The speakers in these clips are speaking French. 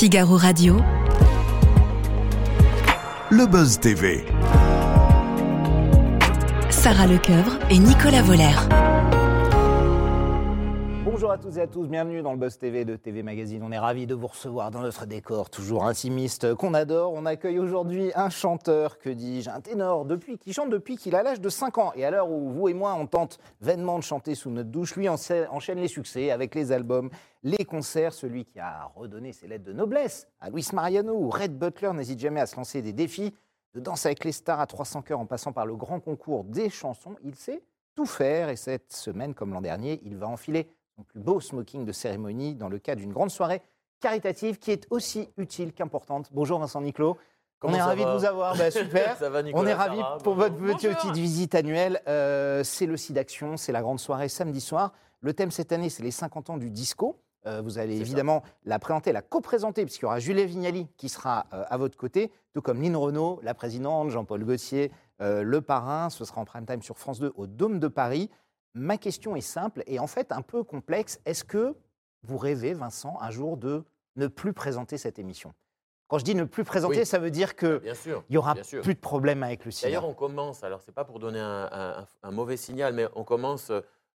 Figaro Radio, Le Buzz TV, Sarah Lecoeuvre et Nicolas Vollère. Bonjour à toutes et à tous, bienvenue dans le Buzz TV de TV Magazine. On est ravis de vous recevoir dans notre décor toujours intimiste qu'on adore. On accueille aujourd'hui un chanteur, que dis-je, un ténor, qui chante depuis qu'il a l'âge de 5 ans. Et à l'heure où vous et moi, on tente vainement de chanter sous notre douche, lui enchaîne les succès avec les albums, les concerts. Celui qui a redonné ses lettres de noblesse à Luis Mariano ou Red Butler n'hésite jamais à se lancer des défis. De Danse avec les stars à 300 cœurs en passant par le grand concours des chansons, il sait tout faire. Et cette semaine, comme l'an dernier, il va enfiler le plus beau smoking de cérémonie dans le cadre d'une grande soirée caritative qui est aussi utile qu'importante. Bonjour Vincent Niclo. On est ravis de vous avoir. Bah, super. Ça va, Nicolas, on est ravis pour votre petite visite annuelle. C'est le Sidaction, c'est la grande soirée samedi soir. Le thème cette année, c'est les 50 ans du disco. Vous allez évidemment la co-présenter, puisqu'il y aura Julie Vignali qui sera à votre côté, tout comme Line Renaud, la présidente, Jean-Paul Gaultier, le parrain. Ce sera en prime time sur France 2 au Dôme de Paris. Ma question est simple et en fait un peu complexe. Est-ce que vous rêvez, Vincent, un jour de ne plus présenter cette émission ? Quand je dis ne plus présenter, ça veut dire qu'il n'y aura plus de problème avec le Sida. D'ailleurs, on commence, alors ce n'est pas pour donner un mauvais signal, mais on commence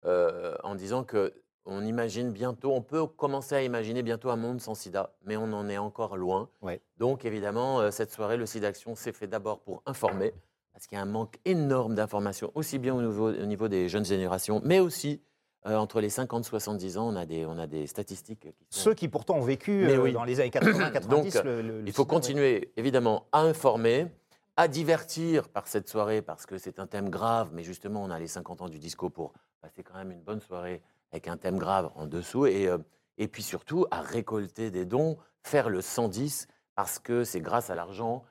en disant qu'on imagine bientôt, on peut commencer à imaginer bientôt un monde sans Sida, mais on en est encore loin. Ouais. Donc évidemment, cette soirée, le Sidaction s'est fait d'abord pour informer, parce qu'il y a un manque énorme d'informations, aussi bien au niveau des jeunes générations, mais aussi entre les 50 et 70 ans, on a des statistiques. Ceux qui pourtant ont vécu dans les années 80-90. Donc, il faut continuer, évidemment, à informer, à divertir par cette soirée, parce que c'est un thème grave, mais justement, on a les 50 ans du disco pour passer quand même une bonne soirée avec un thème grave en dessous, et puis surtout, à récolter des dons, faire le 110, parce que c'est grâce à l'argent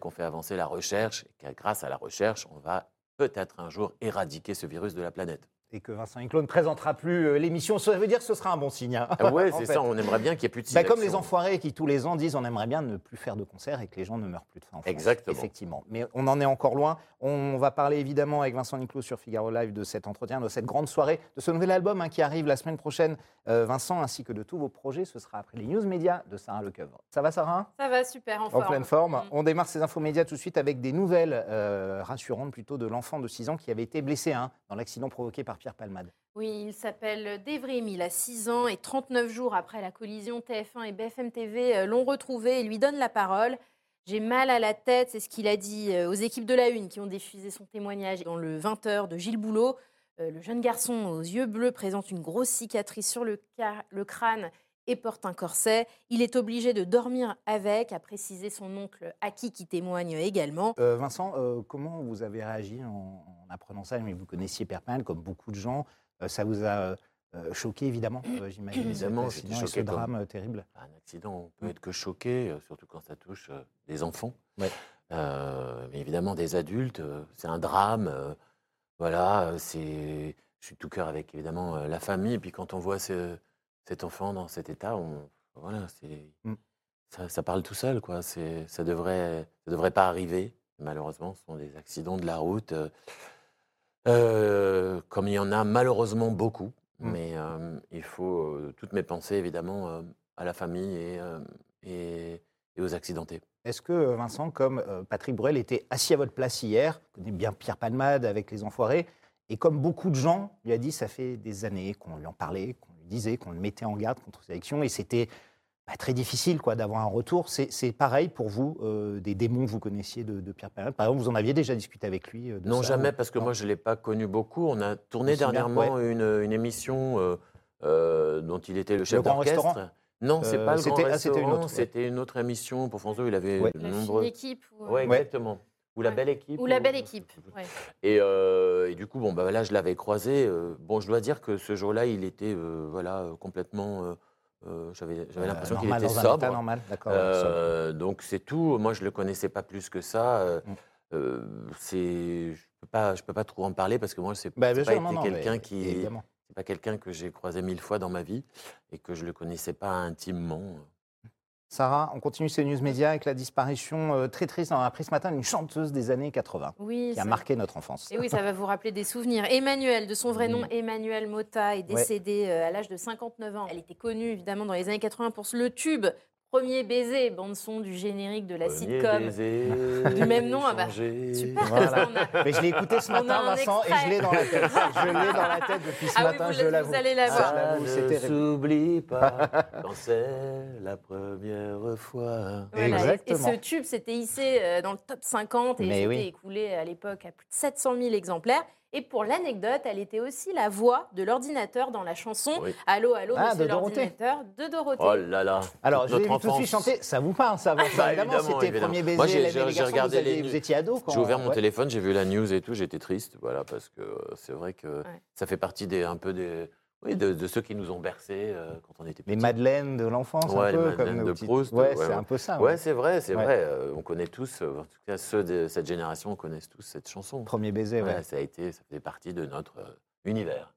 qu'on fait avancer la recherche, et que grâce à la recherche, on va peut-être un jour éradiquer ce virus de la planète. Et que Vincent Niclo ne présentera plus l'émission, ça veut dire que ce sera un bon signe. Ah ouais, c'est ça, on aimerait bien qu'il n'y ait plus de Sidaction. Comme les enfoirés qui tous les ans disent on aimerait bien ne plus faire de concerts et que les gens ne meurent plus de faim en France. Exactement. Effectivement, mais on en est encore loin. On va parler évidemment avec Vincent Niclo sur Figaro Live de cet entretien, de cette grande soirée, de ce nouvel album qui arrive la semaine prochaine, Vincent, ainsi que de tous vos projets. Ce sera après les news médias de Sarah Lecoeuvre. Ça va Sarah ? Ça va, super, en forme. En pleine forme. On démarre ces infos médias tout de suite avec des nouvelles rassurantes plutôt de l'enfant de 6 ans qui avait été blessé dans l'accident provoqué par Pierre Palmade. Oui, il s'appelle Devrim, il a 6 ans et 39 jours après la collision, TF1 et BFM TV l'ont retrouvé et lui donnent la parole. J'ai mal à la tête, c'est ce qu'il a dit aux équipes de la Une qui ont diffusé son témoignage dans le 20h de Gilles Boulot. Le jeune garçon aux yeux bleus présente une grosse cicatrice sur le crâne et porte un corset. Il est obligé de dormir avec, a précisé son oncle Aki qui témoigne également. Vincent, comment vous avez réagi en apprenant ça? Mais vous connaissiez Pierre Palmade comme beaucoup de gens. Ça vous a choqué évidemment, j'imagine. Évidemment, j'étais choqué. Ce drame terrible. Un accident, on peut être que choqué, surtout quand ça touche des enfants. Ouais. Mais évidemment, des adultes, c'est un drame. Voilà, c'est. Je suis de tout cœur avec évidemment la famille. Et puis quand on voit cet enfant dans cet état, ça parle tout seul, quoi. Ça devrait pas arriver. Malheureusement, ce sont des accidents de la route, comme il y en a malheureusement beaucoup. Mais il faut toutes mes pensées évidemment à la famille et aux accidentés. Est-ce que Vincent, comme Patrick Bruel, était assis à votre place hier, connaît bien Pierre Palmade avec les enfoirés, et comme beaucoup de gens, lui a dit, ça fait des années qu'on lui en parlait, qu'on disait qu'on le mettait en garde contre ces actions et c'était très difficile d'avoir un retour. C'est pareil pour vous, des démons que vous connaissiez de Pierre Perret. Par exemple, vous en aviez déjà discuté avec lui de Non, ça, jamais, parce que moi, je ne l'ai pas connu beaucoup. On a tourné dernièrement une émission dont il était le chef d'orchestre. Non, ce n'est pas le Grand Restaurant, c'était une autre émission pour France 2. Il avait de nombreux... La fine équipe. Oui, exactement. Ou La Belle Équipe. Ou La Belle Équipe, oui. Et du coup, là, je l'avais croisé. Je dois dire que ce jour-là, il était complètement... j'avais l'impression qu'il était sobre. État normal, d'accord. Donc, c'est tout. Moi, je ne le connaissais pas plus que ça. Je ne peux pas trop en parler parce que moi, ce n'est pas quelqu'un qui... Évidemment. C'est pas quelqu'un que j'ai croisé 1000 fois dans ma vie et que je ne le connaissais pas intimement. Sarah, on continue ces news médias avec la disparition très triste, on a appris ce matin, d'une chanteuse des années 80 qui a marqué notre enfance. Et oui, ça va vous rappeler des souvenirs. Emmanuel, de son vrai nom, Emmanuel Mota, est décédée à l'âge de 59 ans. Elle était connue évidemment dans les années 80 pour le tube Premier baiser, bande-son du générique de la sitcom du même nom. Ah bah, super, voilà. On a... Mais je l'ai écouté ce matin, Vincent, et je l'ai dans la tête. Je l'ai dans la tête depuis ce matin, je l'avoue. Vous allez la voir. Ne s'oublie pas quand c'est la première fois. Voilà. Exactement. Et ce tube s'était hissé dans le top 50 et il s'était écoulé à l'époque à plus de 700 000 exemplaires. Et pour l'anecdote, elle était aussi la voix de l'ordinateur dans la chanson Allô, allô, monsieur l'ordinateur de Dorothée. Oh là là. Alors, je l'ai tout de suite chanté. Ça vous parle, ça, évidemment, c'était Premier baiser. Moi, j'ai regardé les news. Vous étiez ado quand... J'ai ouvert mon téléphone, j'ai vu la news et tout. J'étais triste, voilà, parce que c'est vrai que ça fait partie de ceux qui nous ont bercés quand on était petits. Les Madeleines de l'enfance, un peu, comme nos petites... Proust, c'est un peu ça. C'est vrai, c'est vrai. On connaît tous, en tout cas ceux de cette génération connaissent tous cette chanson. Premier baiser, ça fait partie de notre univers.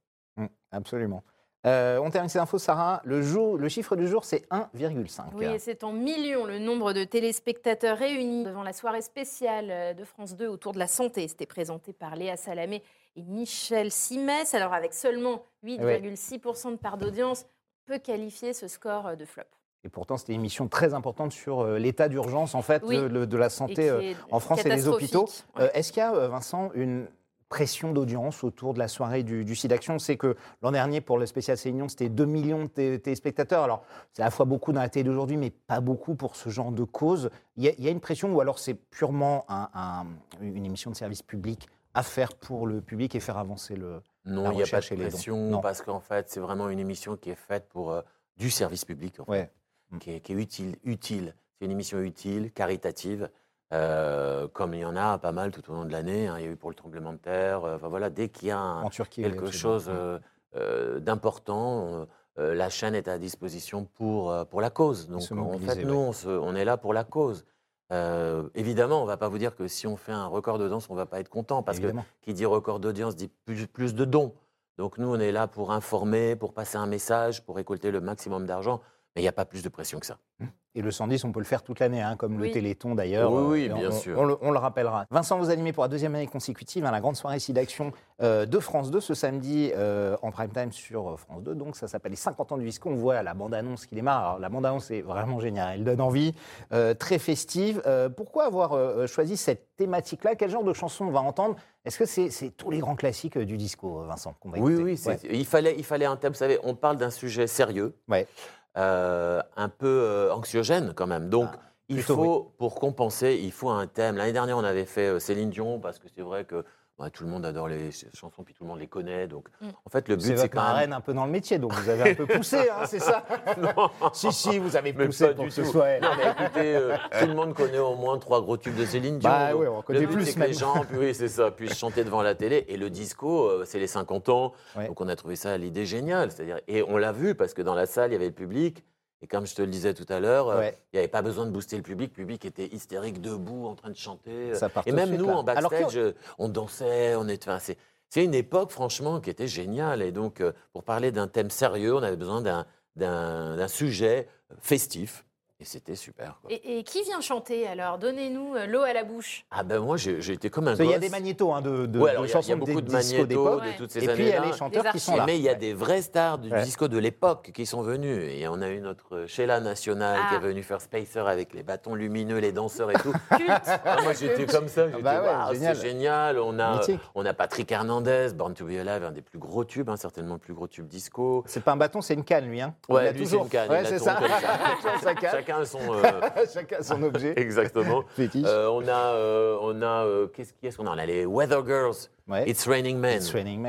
Absolument. On termine ces infos, Sarah. Le chiffre du jour, c'est 1,5. Oui, et c'est en millions le nombre de téléspectateurs réunis devant la soirée spéciale de France 2 autour de la santé. C'était présenté par Léa Salamé et Michel Simès. Alors, avec seulement 8,6% de part d'audience, on peut qualifier ce score de flop. Et pourtant, c'était une émission très importante sur l'état d'urgence, en fait, de la santé en France et les hôpitaux. Ouais. Est-ce qu'il y a, Vincent, une pression d'audience autour de la soirée du Sidaction? C'est que l'an dernier, pour le spécial Céline, c'était 2 millions de téléspectateurs. Alors, c'est à la fois beaucoup dans la télé d'aujourd'hui, mais pas beaucoup pour ce genre de cause. Il y a une pression, ou alors c'est purement une émission de service public à faire pour le public et faire avancer la recherche et les dons? Non, il n'y a pas de pression, parce qu'en fait, c'est vraiment une émission qui est faite pour du service public, en fait, qui est utile. C'est une émission utile, caritative. Comme il y en a pas mal tout au long de l'année, il y a eu pour le tremblement de terre, dès qu'il y a quelque chose d'important, la chaîne est à disposition pour la cause. Donc on est là pour la cause. Évidemment, on ne va pas vous dire que si on fait un record d'audience, on ne va pas être content, parce que qui dit record d'audience dit plus de dons. Donc nous, on est là pour informer, pour passer un message, pour récolter le maximum d'argent. Mais il n'y a pas plus de pression que ça. Et le 110, on peut le faire toute l'année, comme le Téléthon d'ailleurs. Oui, bien sûr. On le rappellera. Vincent, vous animez pour la deuxième année consécutive la grande soirée Sidaction de France 2 ce samedi en prime time sur France 2. Donc ça s'appelle les 50 ans du Visco. On voit la bande-annonce qui démarre. Alors, la bande-annonce est vraiment géniale. Elle donne envie, très festive. Pourquoi avoir choisi cette thématique-là? Quel genre de chansons on va entendre? Est-ce que c'est tous les grands classiques du disco, Vincent, qu'on va écouter? Il fallait un thème. Vous savez, on parle d'un sujet sérieux. Un peu anxiogène quand même. Donc, pour compenser, il faut un thème. L'année dernière, on avait fait Céline Dion, parce que c'est vrai que tout le monde adore les chansons, puis tout le monde les connaît. Donc, en fait, le but, c'est quand même... reine un peu dans le métier, donc vous avez un peu poussé, c'est ça? Non. Si, vous avez poussé pour que ce soit elle. Non, mais écoutez, tout le monde connaît au moins 3 gros tubes de Céline Dion. Bah oui, on connaît plus que les gens, c'est ça, puissent chanter devant la télé. Et le disco, c'est les 50 ans. Ouais. Donc, on a trouvé ça l'idée géniale. C'est-à-dire, et on l'a vu, parce que dans la salle, il y avait le public. Et comme je te le disais tout à l'heure, il n'y avait pas besoin de booster le public. Le public était hystérique, debout, en train de chanter. Et même nous, en backstage, on dansait. C'est une époque, franchement, qui était géniale. Et donc, pour parler d'un thème sérieux, on avait besoin d'un sujet festif. Et c'était super, quoi. Et qui vient chanter, alors? Donnez-nous l'eau à la bouche. Ah ben moi, j'ai été comme un gosse. Il y a des magnétos de chansons de disco d'époque. De toutes ces années-là. Et puis, il y a les chanteurs qui sont là. Mais il y a des vraies stars du disco de l'époque qui sont venues. Et on a eu notre Sheila nationale qui est venue faire Spacer avec les bâtons lumineux, les danseurs et tout. Moi, j'étais comme ça. J'étais, c'est génial. On a Patrick Hernandez, Born to Be Alive, un des plus gros tubes, certainement le plus gros tube disco. C'est pas un bâton, c'est une canne, lui. Ouais, lui, c'est une canne. Ouais, c'est ça. Chacun son objet. Exactement. On a qu'est-ce qu'il y a? On a les Weather Girls, It's raining men,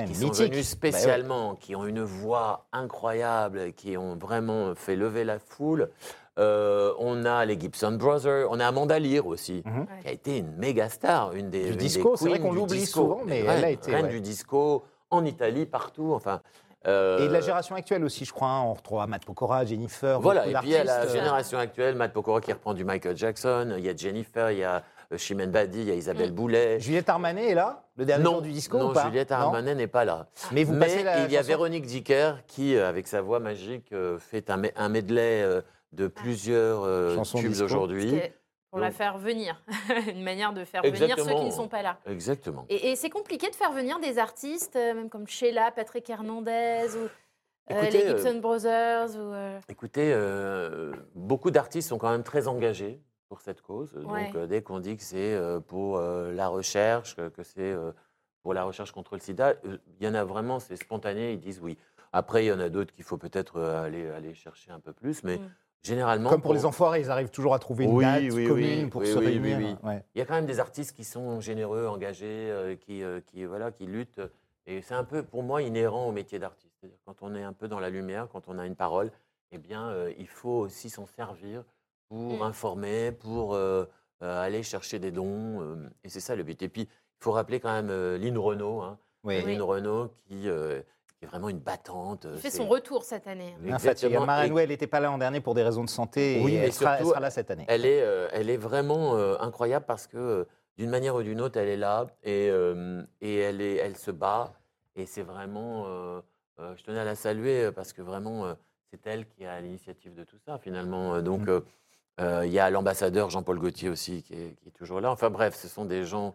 qui sont venus spécialement, qui ont une voix incroyable, qui ont vraiment fait lever la foule. On a les Gibson Brothers, on a Amanda Lear aussi, qui a été une méga star, une des queens du disco. C'est vrai qu'on l'oublie souvent, mais elle a été reine du disco en Italie, partout, enfin. Et de la génération actuelle aussi, je crois. On retrouve Matt Pokora, Jennifer. Voilà, et puis il y a la génération actuelle, Matt Pokora qui reprend du Michael Jackson, il y a Jennifer, il y a Chimène Badi, il y a Isabelle Boulet. Juliette Armanet est là, le dernier jour du disco, ou pas? Non, Juliette Armanet n'est pas là. Mais il y a Véronique Dicker qui, avec sa voix magique, fait un medley de plusieurs tubes aujourd'hui. Pour la faire venir, une manière de faire venir ceux qui ne sont pas là. Exactement. Et c'est compliqué de faire venir des artistes, même comme Sheila, Patrick Hernandez, Écoutez, les Gibson Brothers ou Écoutez, beaucoup d'artistes sont quand même très engagés pour cette cause. Ouais. Donc, dès qu'on dit que c'est pour la recherche, que c'est pour la recherche contre le sida, il y en a vraiment, c'est spontané, ils disent oui. Après, il y en a d'autres qu'il faut peut-être aller chercher un peu plus, mais généralement... Comme pour les enfoirés, ils arrivent toujours à trouver une date commune pour se réunir. Oui. Ouais. Il y a quand même des artistes qui sont généreux, engagés, qui luttent. Et c'est un peu, pour moi, inhérent au métier d'artiste. C'est-à-dire, quand on est un peu dans la lumière, quand on a une parole, eh bien, il faut aussi s'en servir pour informer, pour aller chercher des dons. Et c'est ça le but. Et puis, il faut rappeler quand même Line Renaud. Hein, Line Renaud qui est vraiment une battante. Elle fait son retour cette année. Exactement. Marie-Lou, elle n'était pas là l'an dernier pour des raisons de santé. Oui, et mais elle sera là cette année. Elle est vraiment incroyable parce que... d'une manière ou d'une autre, elle est là et elle se bat. Et c'est vraiment... je tenais à la saluer parce que vraiment, c'est elle qui a l'initiative de tout ça, finalement. Donc, y a l'ambassadeur Jean-Paul Gaultier aussi qui est toujours là. Enfin bref, ce sont des gens,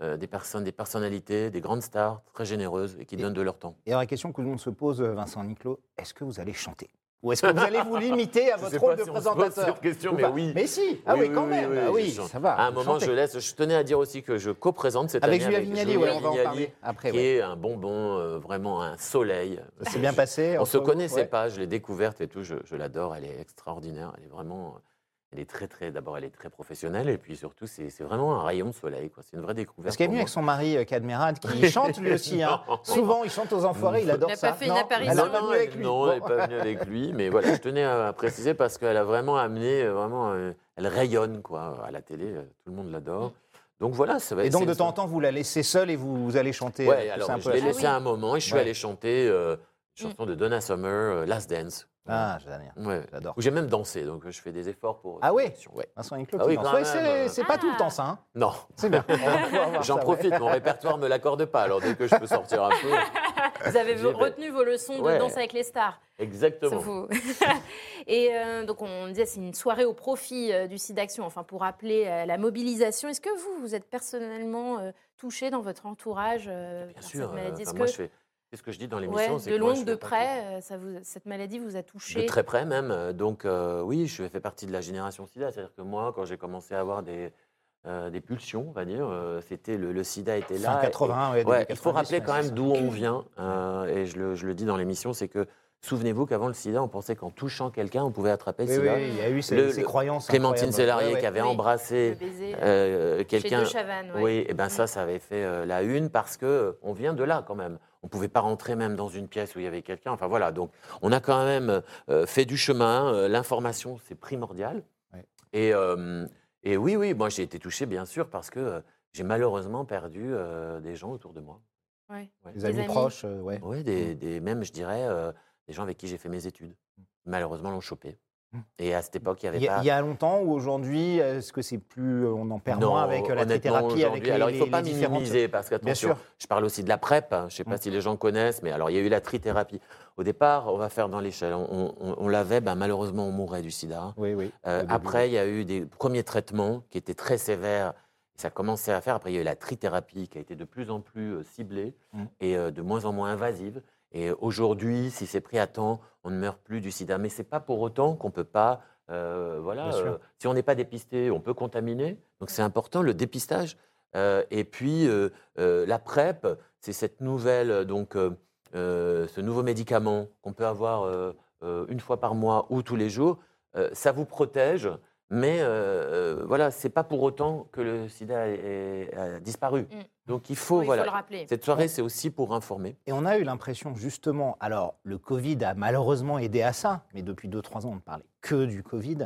des personnalités, des grandes stars très généreuses et qui donnent de leur temps. Et alors la question que tout le monde se pose, Vincent Niclo, est-ce que vous allez chanter ? Ou est-ce que vous allez vous limiter à votre rôle de présentateur ? Je ne sais pas si on se pose cette question, mais oui. Mais si, quand même. Oui, ça va. À un moment, je laisse. Je tenais à dire aussi que je co-présente cette année avec Julie Vignali, on va en parler après. Qui est un bonbon, vraiment un soleil. C'est bien passé. On ne se connaissait pas, je l'ai découverte et tout, je l'adore, elle est extraordinaire, elle est vraiment... Elle est très professionnelle et puis surtout, c'est vraiment un rayon de soleil, quoi. C'est une vraie découverte. Parce qu'elle est venue avec son mari, Cadmerade, qui chante lui aussi. Hein. Souvent, il chante aux enfoirés, il adore ça. Elle n'a pas fait une apparition. Non, elle n'est pas venue avec lui. Mais voilà, je tenais à préciser parce qu'elle a vraiment amené, elle rayonne, quoi. À la télé, tout le monde l'adore. Donc voilà, ça va être... Et donc, de temps en temps, vous la laissez seule et vous allez chanter. Oui, alors je l'ai laissée un moment et je suis allé chanter une chanson de Donna Summer, Last Dance. Ah, j'adore. Ou j'ai même dansé, donc je fais des efforts pour... Ah oui, Vincent Niclo qui danse. C'est pas tout le temps ça, hein. Non. C'est bien. J'en profite, mon répertoire ne me l'accorde pas, alors dès que je peux sortir un peu... Vous avez retenu vos leçons de danse avec les stars. Exactement. Vous. Et donc on disait, c'est une soirée au profit du Sidaction, enfin pour rappeler la mobilisation. Est-ce que vous êtes personnellement touché dans votre entourage par cette maladie ? Bien sûr, moi je fais... C'est ce que je dis dans l'émission. Ouais, c'est de loin, de près, cette maladie vous a touché. De très près même. Donc oui, je fais partie de la génération sida. C'est-à-dire que moi, quand j'ai commencé à avoir des pulsions, on va dire, c'était le sida était là. 80, et, il faut rappeler quand même d'où on vient. Et je le dis dans l'émission, c'est que souvenez-vous qu'avant le sida, on pensait qu'en touchant quelqu'un, on pouvait attraper le sida. Oui, il y a eu ces croyances. Clémentine Célarié qui avait embrassé quelqu'un. Chez De Chavannes, oui, et ben ça avait fait la une parce que on vient de là quand même. On ne pouvait pas rentrer même dans une pièce où il y avait quelqu'un. Enfin voilà, donc on a quand même fait du chemin. L'information, c'est primordial. Ouais. Et oui, moi j'ai été touché bien sûr parce que j'ai malheureusement perdu des gens autour de moi. Ouais. Ouais. Des amis proches, Oui, même je dirais des gens avec qui j'ai fait mes études. Malheureusement, l'ont chopé. Et à cette époque, il y avait pas... Il y a longtemps ou aujourd'hui, est-ce que c'est plus... On en perd moins avec la trithérapie, avec les... Alors, il ne faut pas minimiser, parce qu'attention, je parle aussi de la PrEP, hein, je ne sais pas si les gens connaissent, mais alors, il y a eu la trithérapie. Au départ, on va faire dans l'échelle, on l'avait, malheureusement, on mourait du sida. Oui. Après, il y a eu des premiers traitements qui étaient très sévères, ça commençait à faire. Après, il y a eu la trithérapie qui a été de plus en plus ciblée et de moins en moins invasive. Et aujourd'hui, si c'est pris à temps, on ne meurt plus du sida. Mais ce n'est pas pour autant qu'on ne peut pas... si on n'est pas dépisté, on peut contaminer. Donc c'est important, le dépistage. Et puis, la PrEP, c'est cette nouvelle, ce nouveau médicament qu'on peut avoir une fois par mois ou tous les jours. Ça vous protège, mais ce n'est pas pour autant que le sida a disparu. Donc il faut le rappeler. Cette soirée, c'est aussi pour informer. Et on a eu l'impression, justement, alors le Covid a malheureusement aidé à ça, mais depuis 2-3 ans, on ne parlait que du Covid,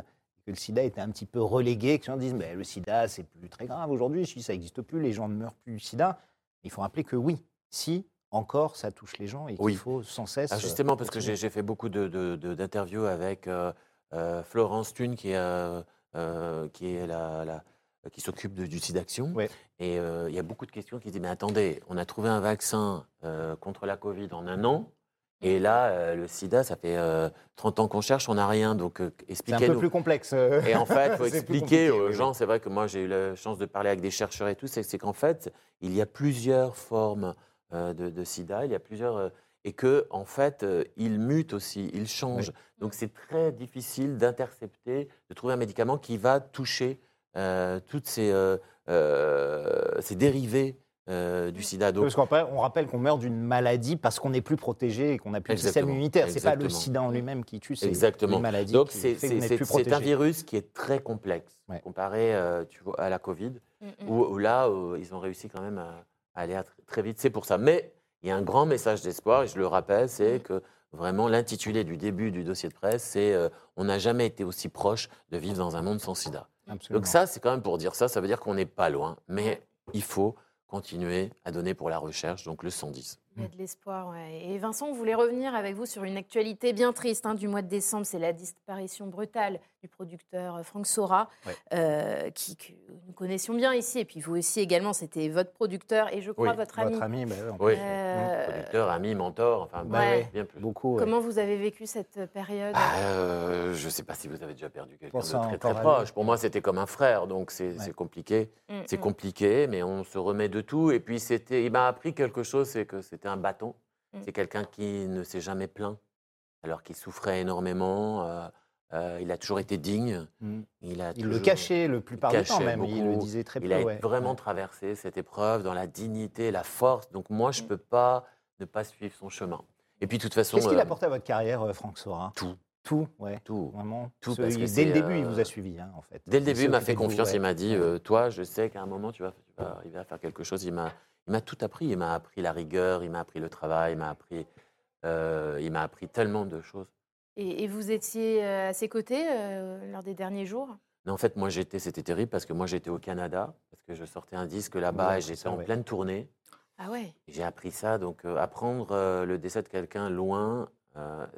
que le sida était un petit peu relégué, que les gens disent « le sida, c'est plus très grave aujourd'hui, si ça n'existe plus, les gens ne meurent plus du sida ». Il faut rappeler que oui, si encore ça touche les gens et qu'il faut sans cesse… Ah, justement, parce que j'ai fait beaucoup d'interviews avec Florence Thune, qui est la qui s'occupe du Sidaction. Ouais. Et il y a beaucoup de questions qui disent « Mais attendez, on a trouvé un vaccin contre la Covid en un an, et là, le sida, ça fait 30 ans qu'on cherche, on n'a rien. » Donc, expliquez-nous. C'est un peu plus complexe. Et en fait, il faut expliquer aux gens. C'est vrai que moi, j'ai eu la chance de parler avec des chercheurs et tout. C'est qu'en fait, il y a plusieurs formes de sida. Il y a plusieurs... et que en fait, il mute aussi, il change. Oui. Donc c'est très difficile d'intercepter, de trouver un médicament qui va toucher toutes ces dérivés du sida. Donc, parce qu'on rappelle qu'on meurt d'une maladie parce qu'on n'est plus protégé et qu'on n'a plus de système immunitaire. C'est pas le sida en lui-même qui tue, c'est une maladie. Donc c'est un virus qui est très complexe comparé à la Covid, où là ils ont réussi quand même à aller à très vite. C'est pour ça. Mais il y a un grand message d'espoir et je le rappelle, c'est que vraiment l'intitulé du début du dossier de presse, c'est on n'a jamais été aussi proche de vivre dans un monde sans sida. Absolument. Donc ça, c'est quand même pour dire ça. Ça veut dire qu'on n'est pas loin, mais il faut continuer à donner pour la recherche, donc le 110. Il y a de l'espoir, ouais. Et Vincent, on voulait revenir avec vous sur une actualité bien triste du mois de décembre, c'est la disparition brutale du producteur Franck Saura, que nous connaissions bien ici, et puis vous aussi également, c'était votre producteur, et je crois votre ami. Producteur, ami, mentor, enfin bien plus. Beaucoup. Comment vous avez vécu cette période ? Je ne sais pas si vous avez déjà perdu quelqu'un de très, très proche. Pour moi, c'était comme un frère, donc c'est compliqué. C'est compliqué, mais on se remet de tout, et puis il m'a appris quelque chose, c'est que c'était un bâton. C'est quelqu'un qui ne s'est jamais plaint, alors qu'il souffrait énormément. Il a toujours été digne. Il le cachait la plupart du temps même. Beaucoup. Il le disait très peu. Il a vraiment traversé cette épreuve dans la dignité, la force. Donc moi, je ne peux pas ne pas suivre son chemin. Et puis, de toute façon... Qu'est-ce qu'il a apporté à votre carrière, Franck Saura ? Tout. Vraiment. Tout, parce que dès le début, il vous a suivi, en fait. Dès le début, il m'a fait confiance. Il m'a dit, toi, je sais qu'à un moment, tu vas arriver à faire quelque chose. Il m'a tout appris. Il m'a appris la rigueur, il m'a appris le travail, il m'a appris tellement de choses. Et vous étiez à ses côtés lors des derniers jours ? Non, en fait, moi, c'était terrible parce que moi, j'étais au Canada, parce que je sortais un disque là-bas et j'étais en pleine tournée. Ah ouais. J'ai appris ça. Donc, apprendre le décès de quelqu'un loin,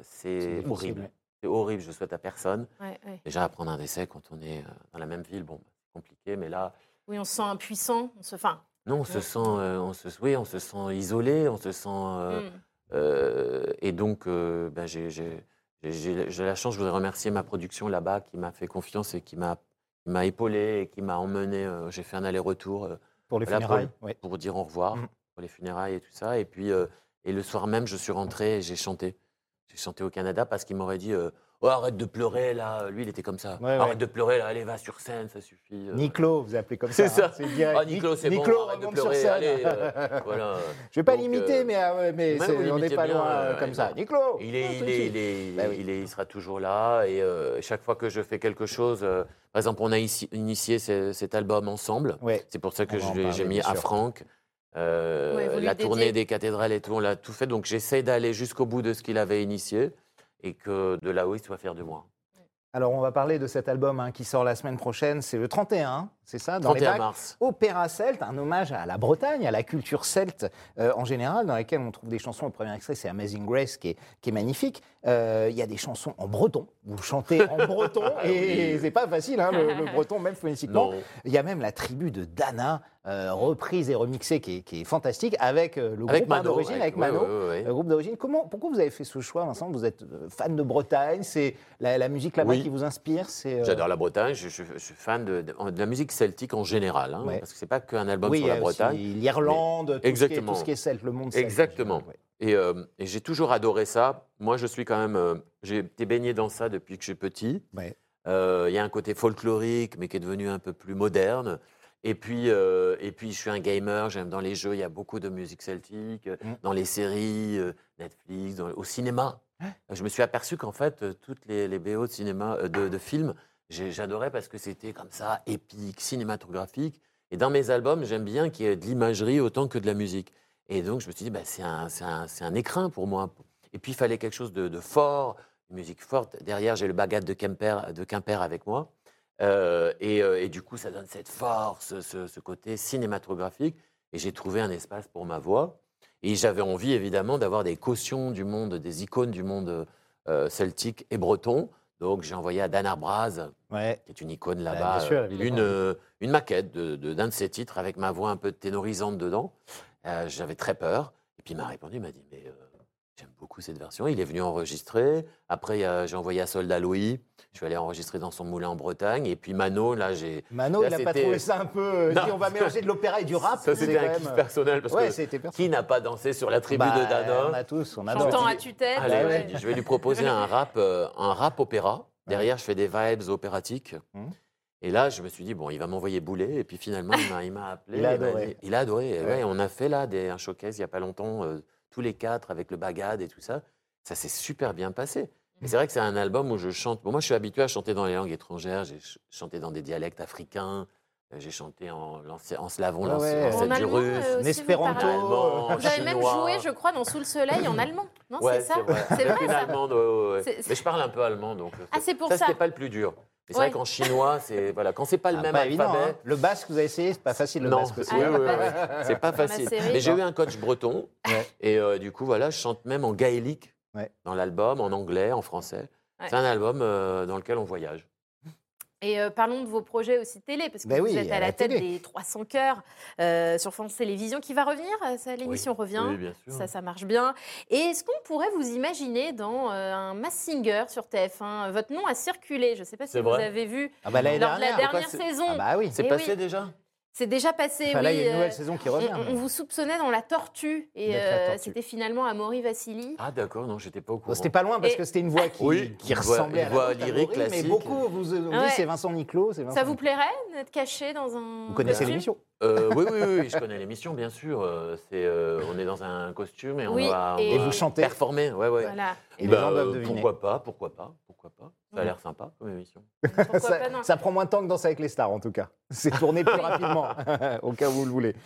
c'est horrible. C'est horrible, je le souhaite à personne. Ouais. Déjà, apprendre un décès quand on est dans la même ville, c'est compliqué, mais là... Oui, on se sent impuissant, on se sent isolé, on se sent... et donc, j'ai la chance, je voudrais remercier ma production là-bas qui m'a fait confiance et qui m'a épaulé et qui m'a emmené. J'ai fait un aller-retour pour les funérailles, pour dire au revoir, pour les funérailles et tout ça. Et puis, le soir même, je suis rentré et j'ai chanté. J'ai chanté au Canada parce qu'il m'aurait dit arrête de pleurer là. Lui, il était comme ça. Arrête de pleurer là, allez, va sur scène, ça suffit. Niclo, vous appelez comme ça. C'est ça. Hein, c'est bien. Niclo, c'est Niclo, bon, arrête de pleurer, sur allez. Voilà. Je ne vais pas l'imiter, mais on n'est pas loin comme ça. Niclo. Il sera toujours là. Et chaque fois que je fais quelque chose, par exemple, on a initié cet album ensemble. Ouais. C'est pour ça que j'ai mis à Franck. La tournée des cathédrales et tout, on l'a tout fait. Donc j'essaie d'aller jusqu'au bout de ce qu'il avait initié et que de là-haut, il soit fier de moi. Alors on va parler de cet album qui sort la semaine prochaine, c'est le 31, c'est ça, dans 31 les mars. Opéra celte, un hommage à la Bretagne, à la culture celte en général, dans laquelle on trouve des chansons. Le premier extrait, c'est Amazing Grace, qui est magnifique. Il y a des chansons en breton, vous chantez en breton, et c'est pas facile, le breton, même phonétiquement. Non. Il y a même la tribu de Dana, reprise et remixée, qui est fantastique, avec le groupe d'origine, avec Mano. Le groupe d'origine. Pourquoi vous avez fait ce choix, Vincent ? Vous êtes fan de Bretagne, c'est la musique là-bas qui vous inspire, J'adore la Bretagne, je suis fan de la musique celtique en général, parce que c'est pas qu'un album sur la Bretagne. Oui, l'Irlande, tout ce qui est celte, le monde celte. Exactement. Et j'ai toujours adoré ça. Moi, je suis quand même... j'ai été baigné dans ça depuis que je suis petit. Il y a un côté folklorique, mais qui est devenu un peu plus moderne. Et puis, je suis un gamer, j'aime dans les jeux, il y a beaucoup de musique celtique, dans les séries, Netflix, au cinéma. Je me suis aperçu qu'en fait, toutes les BO de cinéma, de films, j'adorais parce que c'était comme ça, épique, cinématographique. Et dans mes albums, j'aime bien qu'il y ait de l'imagerie autant que de la musique. Et donc, je me suis dit, c'est un écrin pour moi. Et puis, il fallait quelque chose de fort, une musique forte. Derrière, j'ai le bagad de Quimper avec moi. Et du coup, ça donne cette force, ce côté cinématographique. Et j'ai trouvé un espace pour ma voix. Et j'avais envie, évidemment, d'avoir des cautions du monde, des icônes du monde celtique et breton. Donc, j'ai envoyé à Dan Arbraz, qui est une icône là-bas, une maquette d'un de ses titres avec ma voix un peu ténorisante dedans. J'avais très peur. Et puis, il m'a répondu, il m'a dit « Mais J'aime beaucoup cette version. Il est venu enregistrer. Après, j'ai envoyé à Soldat Louis. Je suis allé enregistrer dans son moulin en Bretagne. Et puis Mano, là, j'ai... Mano, là, il n'a pas trouvé ça un peu... Dit, on va mélanger de l'opéra et du rap. Ça, c'était un kiff personnel. Parce que qui n'a pas dansé sur la tribu de Dana? On a tous. On a J'entends à tue-tête. Allez, je vais lui proposer un rap opéra. Derrière, je fais des vibes opératiques. Et là, je me suis dit, bon, il va m'envoyer bouler. Et puis finalement, il m'a appelé. Il a adoré. Ouais. Ouais, on a fait là un showcase il n'y a pas longtemps... tous les quatre, avec le bagad et tout ça, ça s'est super bien passé. Et c'est vrai que c'est un album où je chante... Bon, moi, je suis habitué à chanter dans les langues étrangères, j'ai chanté dans des dialectes africains, j'ai chanté en slavon, l'ancêtre du russe, en espéranto, en chinois... Vous avez même joué, je crois, dans Sous le soleil, en allemand, non? Ouais, c'est ça, c'est vrai, ça. Mais je parle un peu allemand, donc c'est pour ça. Ça, c'était pas le plus dur. Mais c'est vrai qu'en chinois, c'est, voilà, quand c'est pas le même alphabet... Évident, hein. Le basque, vous avez essayé, c'est pas facile, le basque aussi. C'est pas facile. Mais j'ai eu un coach breton, et du coup, voilà, je chante même en gaélique dans l'album, en anglais, en français. Ouais. C'est un album dans lequel on voyage. Et parlons de vos projets aussi télé, parce que vous êtes à la tête des 300 cœurs sur France Télévisions, qui va revenir, l'émission revient, bien sûr. Ça marche bien. Et est-ce qu'on pourrait vous imaginer dans un Mass Singer sur TF1 ? Votre nom a circulé, je ne sais pas si vous avez vu, lors de la dernière saison. Ah bah oui, c'est passé déjà. C'est déjà passé, enfin, là, il y a une nouvelle saison qui revient. On vous soupçonnait dans La Tortue. Et c'était finalement Amaury Vassili. Ah d'accord, non, j'étais pas au courant. C'était pas loin parce que c'était une voix qui ressemblait à une voix lyrique, classique. Mais beaucoup vous ont dit c'est Vincent Niclo. Ça vous plairait d'être caché dans un... Vous connaissez l'émission? Oui, je connais l'émission, bien sûr. On est dans un costume et on va vous chanter. Performer, Voilà. Et les gens doivent deviner. Pourquoi pas. Ça a l'air sympa comme émission. Ça prend moins de temps que Danse avec les stars, en tout cas. C'est tourné plus rapidement, au cas où vous le voulez.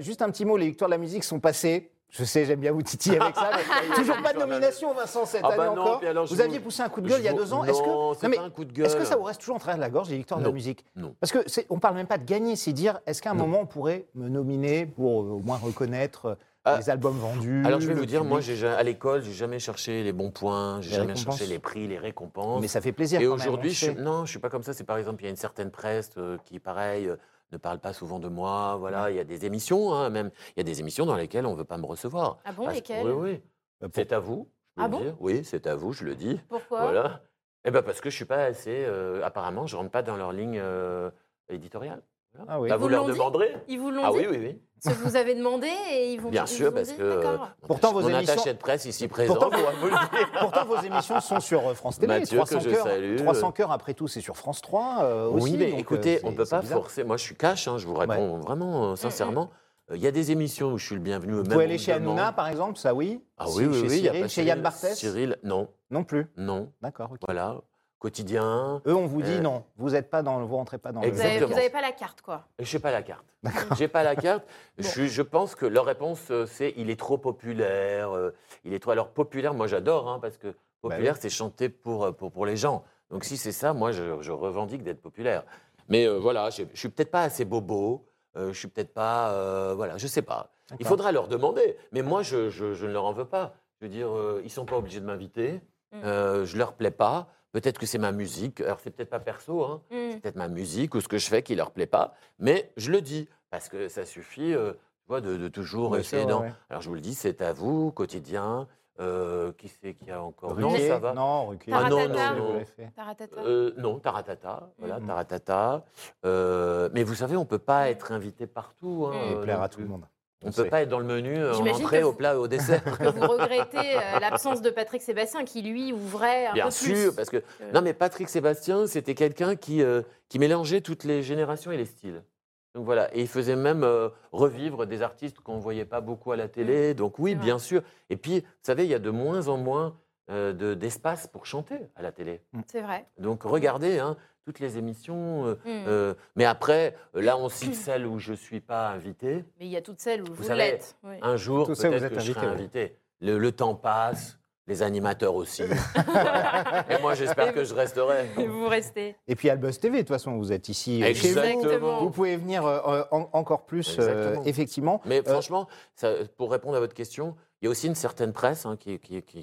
Juste un petit mot, les victoires de la musique sont passées. Je sais, j'aime bien vous titiller avec ça. Mais toujours pas de nomination, Vincent, cette année encore. Vous aviez poussé un coup de gueule il y a 2 ans. Non, c'est pas un coup de gueule. Est-ce que ça vous reste toujours en travers de la gorge, les victoires de la musique? Non. Parce qu'on ne parle même pas de gagner, c'est dire, est-ce qu'à un moment, on pourrait me nominer pour au moins reconnaître... les albums vendus. Alors je vais vous dire, moi, à l'école, j'ai jamais cherché les bons points, j'ai jamais cherché les prix, les récompenses. Mais ça fait plaisir. Et aujourd'hui, je suis pas comme ça. C'est par exemple, il y a une certaine presse qui, pareil, ne parle pas souvent de moi. Voilà, il y a des émissions, même. Il y a des émissions dans lesquelles on veut pas me recevoir. Ah bon, lesquelles? Oui. C'est à vous. Je peux le dire. Oui, c'est à vous. Je le dis. Pourquoi? Voilà. Eh ben parce que je suis pas assez. Apparemment, je rentre pas dans leur ligne éditoriale. Ah oui. Vous leur demanderez. Ils vous l'ont dit. Ah oui. Ce que vous avez demandé et ils vont... Bien sûr, parce que pourtant vos émissions... attaché de presse ici présent. Pourtant vos émissions sont sur France Télé. Mathieu, 300 cœurs, après tout, c'est sur France 3 aussi. Oui, mais écoutez, on ne peut pas forcer... Moi, je suis cash, je vous réponds vraiment, sincèrement. Il y a des émissions où je suis le bienvenu. Vous pouvez aller chez Hanouna, par exemple, ça oui. Ah oui, chez Yann Barthès. Cyril, non. Non plus. Non. D'accord, ok. Voilà. Quotidien. Eux, on vous dit non, vous n'êtes pas dans, vous rentrez pas dans. Exactement. Vous n'avez pas la carte, quoi. Je n'ai pas la carte. D'accord. J'ai pas la carte. Je pense que leur réponse, c'est il est trop populaire. Il est trop. Alors populaire, moi j'adore, parce que populaire, c'est chanter pour les gens. Donc si c'est ça, moi je revendique d'être populaire. Mais voilà, je suis peut-être pas assez bobo. Je suis peut-être pas, voilà, je sais pas. D'accord. Il faudra leur demander. Mais moi, je ne leur en veux pas. Je veux dire, ils sont pas obligés de m'inviter. Je leur plais pas. Peut-être que c'est ma musique, alors c'est peut-être pas perso, c'est peut-être ma musique ou ce que je fais qui leur plaît pas, mais je le dis, parce que ça suffit de toujours essayer d'en... Alors je vous le dis, c'est à vous, Quotidien, qui c'est qu'il y a encore... Ruquier, non, ça va. Taratata, voilà, Taratata. Mais vous savez, on ne peut pas être invité partout. Et plaire à tout le monde. On ne peut pas être dans le menu, entrée, au plat, au dessert. Vous regrettez l'absence de Patrick Sébastien, qui lui ouvrait un peu plus. Bien sûr, parce que non, mais Patrick Sébastien, c'était quelqu'un qui mélangeait toutes les générations et les styles. Donc voilà, et il faisait même revivre des artistes qu'on ne voyait pas beaucoup à la télé. Donc oui, bien sûr. Et puis, vous savez, il y a de moins en moins d'espace pour chanter à la télé. C'est vrai. Donc regardez, toutes les émissions. Mais après, là, on cite celles où je ne suis pas invité. Mais il y a toutes celles où vous l'êtes. Un jour, peut-être que je serai invité. Le temps passe, les animateurs aussi. Et moi, j'espère que je resterai. Et vous restez. Et puis, à Le Buzz TV, de toute façon, vous êtes ici. Exactement. Vous pouvez venir encore plus, effectivement. Mais franchement, pour répondre à votre question, il y a aussi une certaine presse qui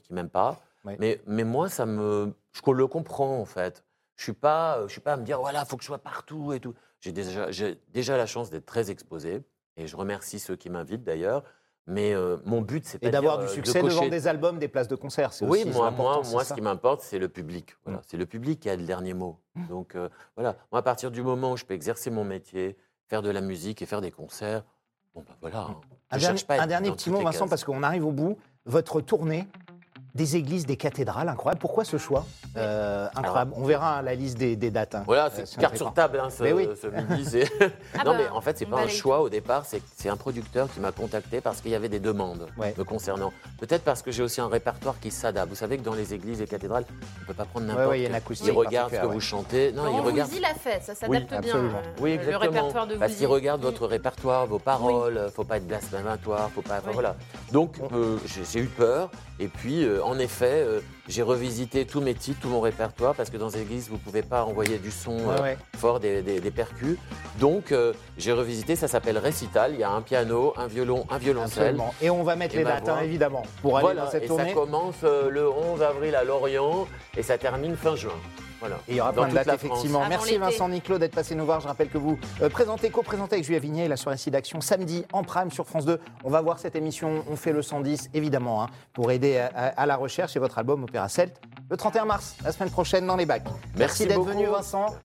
ne m'aime pas. Ouais. Mais moi, je le comprends, en fait. Je suis pas à me dire voilà, faut que je sois partout et tout. J'ai déjà la chance d'être très exposé et je remercie ceux qui m'invitent d'ailleurs, Mais mon but, c'est pas d'avoir du succès de vendre des albums, des places de concert. C'est oui, aussi moi, ce qui m'importe, c'est le public. Voilà. C'est le public qui a le dernier mot. Donc voilà, moi, à partir du moment où je peux exercer mon métier, faire de la musique et faire des concerts, bon ben voilà. Un dernier petit mot, Vincent, parce qu'on arrive au bout. Votre tournée des églises, des cathédrales, incroyable. Pourquoi ce choix incroyable. Alors, on verra la liste des dates. Hein. Voilà, c'est carte sur table ce midi. C'est... non, mais en fait, c'est pas un choix au départ. C'est un producteur qui m'a contacté parce qu'il y avait des demandes me concernant. Peut-être parce que j'ai aussi un répertoire qui s'adapte. Vous savez que dans les églises et cathédrales, on ne peut pas prendre n'importe quel. Ils regardent ce que vous chantez. Non, ils regardent. Vous y la fête, ça s'adapte bien. Oui, exactement. Le répertoire de parce qu'ils regardent votre répertoire, vos paroles. Il ne faut pas être blasphématoire. Faut pas. Voilà. Donc, j'ai eu peur. Et puis, en effet, j'ai revisité tous mes titres, tout mon répertoire, parce que dans les églises, vous ne pouvez pas envoyer du son fort, des percus. Donc, j'ai revisité, ça s'appelle récital. Il y a un piano, un violon, un violoncelle. Et on va mettre les dates, évidemment, pour aller dans cette tournée. Ça commence le 11 avril à Lorient et ça termine fin juin. Voilà. Et il y aura plein de dates, effectivement. Avant Merci l'été. Vincent Niclo d'être passé nous voir. Je rappelle que vous présentez, co-présentez avec Julie Vignali la soirée Sidaction samedi en prime sur France 2. On va voir cette émission, on fait le 110, évidemment, pour aider à la recherche et votre album Opéra Celt, le 31 mars, la semaine prochaine dans les bacs. Merci d'être venu, Vincent.